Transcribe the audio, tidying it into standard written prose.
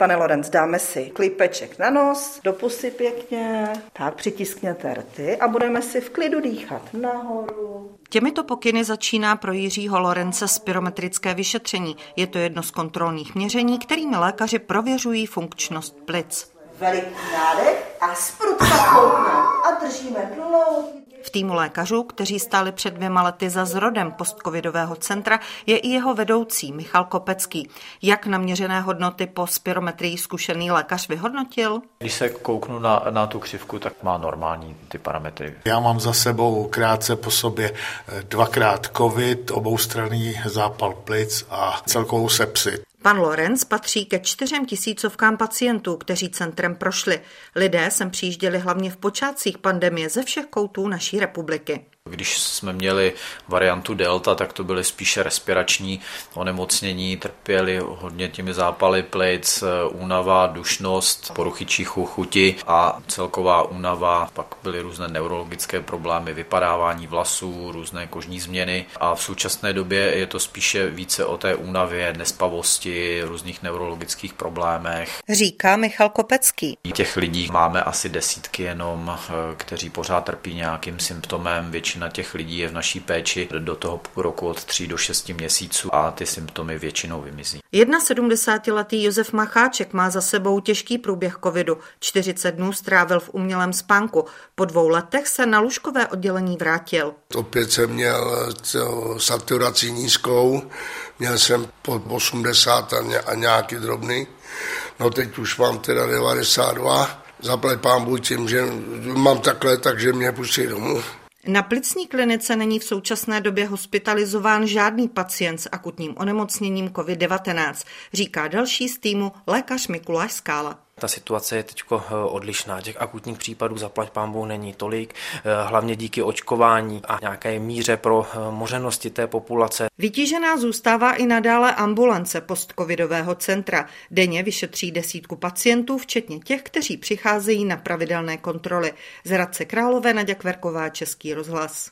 Pane Lorence, dáme si klípeček na nos, do pusy pěkně, tak přitiskněte rty a budeme si v klidu dýchat nahoru. Těmito pokyny začíná pro Jiřího Lorence spirometrické vyšetření. Je to jedno z kontrolních měření, kterými lékaři prověřují funkčnost plic. Veliký nádech a sprutka a držíme dlouhý. V týmu lékařů, kteří stáli před 2 lety za zrodem postcovidového centra, je i jeho vedoucí Michal Kopecký. Jak naměřené hodnoty po spirometrii zkušený lékař vyhodnotil? Když se kouknu na tu křivku, tak má normální ty parametry. Já mám za sebou krátce po sobě 2krát covid, oboustranný zápal plic a celkovou sepsi. Pan Lorence patří ke 4 tisícovkám pacientů, kteří centrem prošli. Lidé sem přijížděli hlavně v počátcích pandemie ze všech koutů naší republiky. Když jsme měli variantu delta, tak to byly spíše respirační onemocnění, trpěli hodně těmi zápaly plic, únava, dušnost, poruchy čichu, chuti a celková únava, pak byly různé neurologické problémy, vypadávání vlasů, různé kožní změny a v současné době je to spíše více o té únavě, nespavosti, různých neurologických problémech. Říká Michal Kopecký. Těch lidí máme asi desítky jenom, kteří pořád trpí nějakým symptomem, většina těch lidí je v naší péči do toho roku od 3 do 6 měsíců a ty symptomy většinou vymizí. 71letý Josef Macháček má za sebou těžký průběh covidu. 40 dnů strávil v umělém spánku. Po 2 letech se na lůžkové oddělení vrátil. Opět jsem měl saturaci nízkou, měl jsem pod 80 a nějaký drobný. No teď už mám teda 92. Zaplať pánbůh tím, že mám takhle, takže mě pustí domů. Na plicní klinice není v současné době hospitalizován žádný pacient s akutním onemocněním COVID-19, říká další z týmu lékař Mikuláš Skála. Ta situace je teď odlišná, těch akutních případů zaplať pánbůh není tolik, hlavně díky očkování a nějaké míře pro možnosti té populace. Vytížená zůstává i nadále ambulance postcovidového centra. Denně vyšetří 10 pacientů, včetně těch, kteří přicházejí na pravidelné kontroly. Z Hradce Králové, Naděžda Javůrková, Český rozhlas.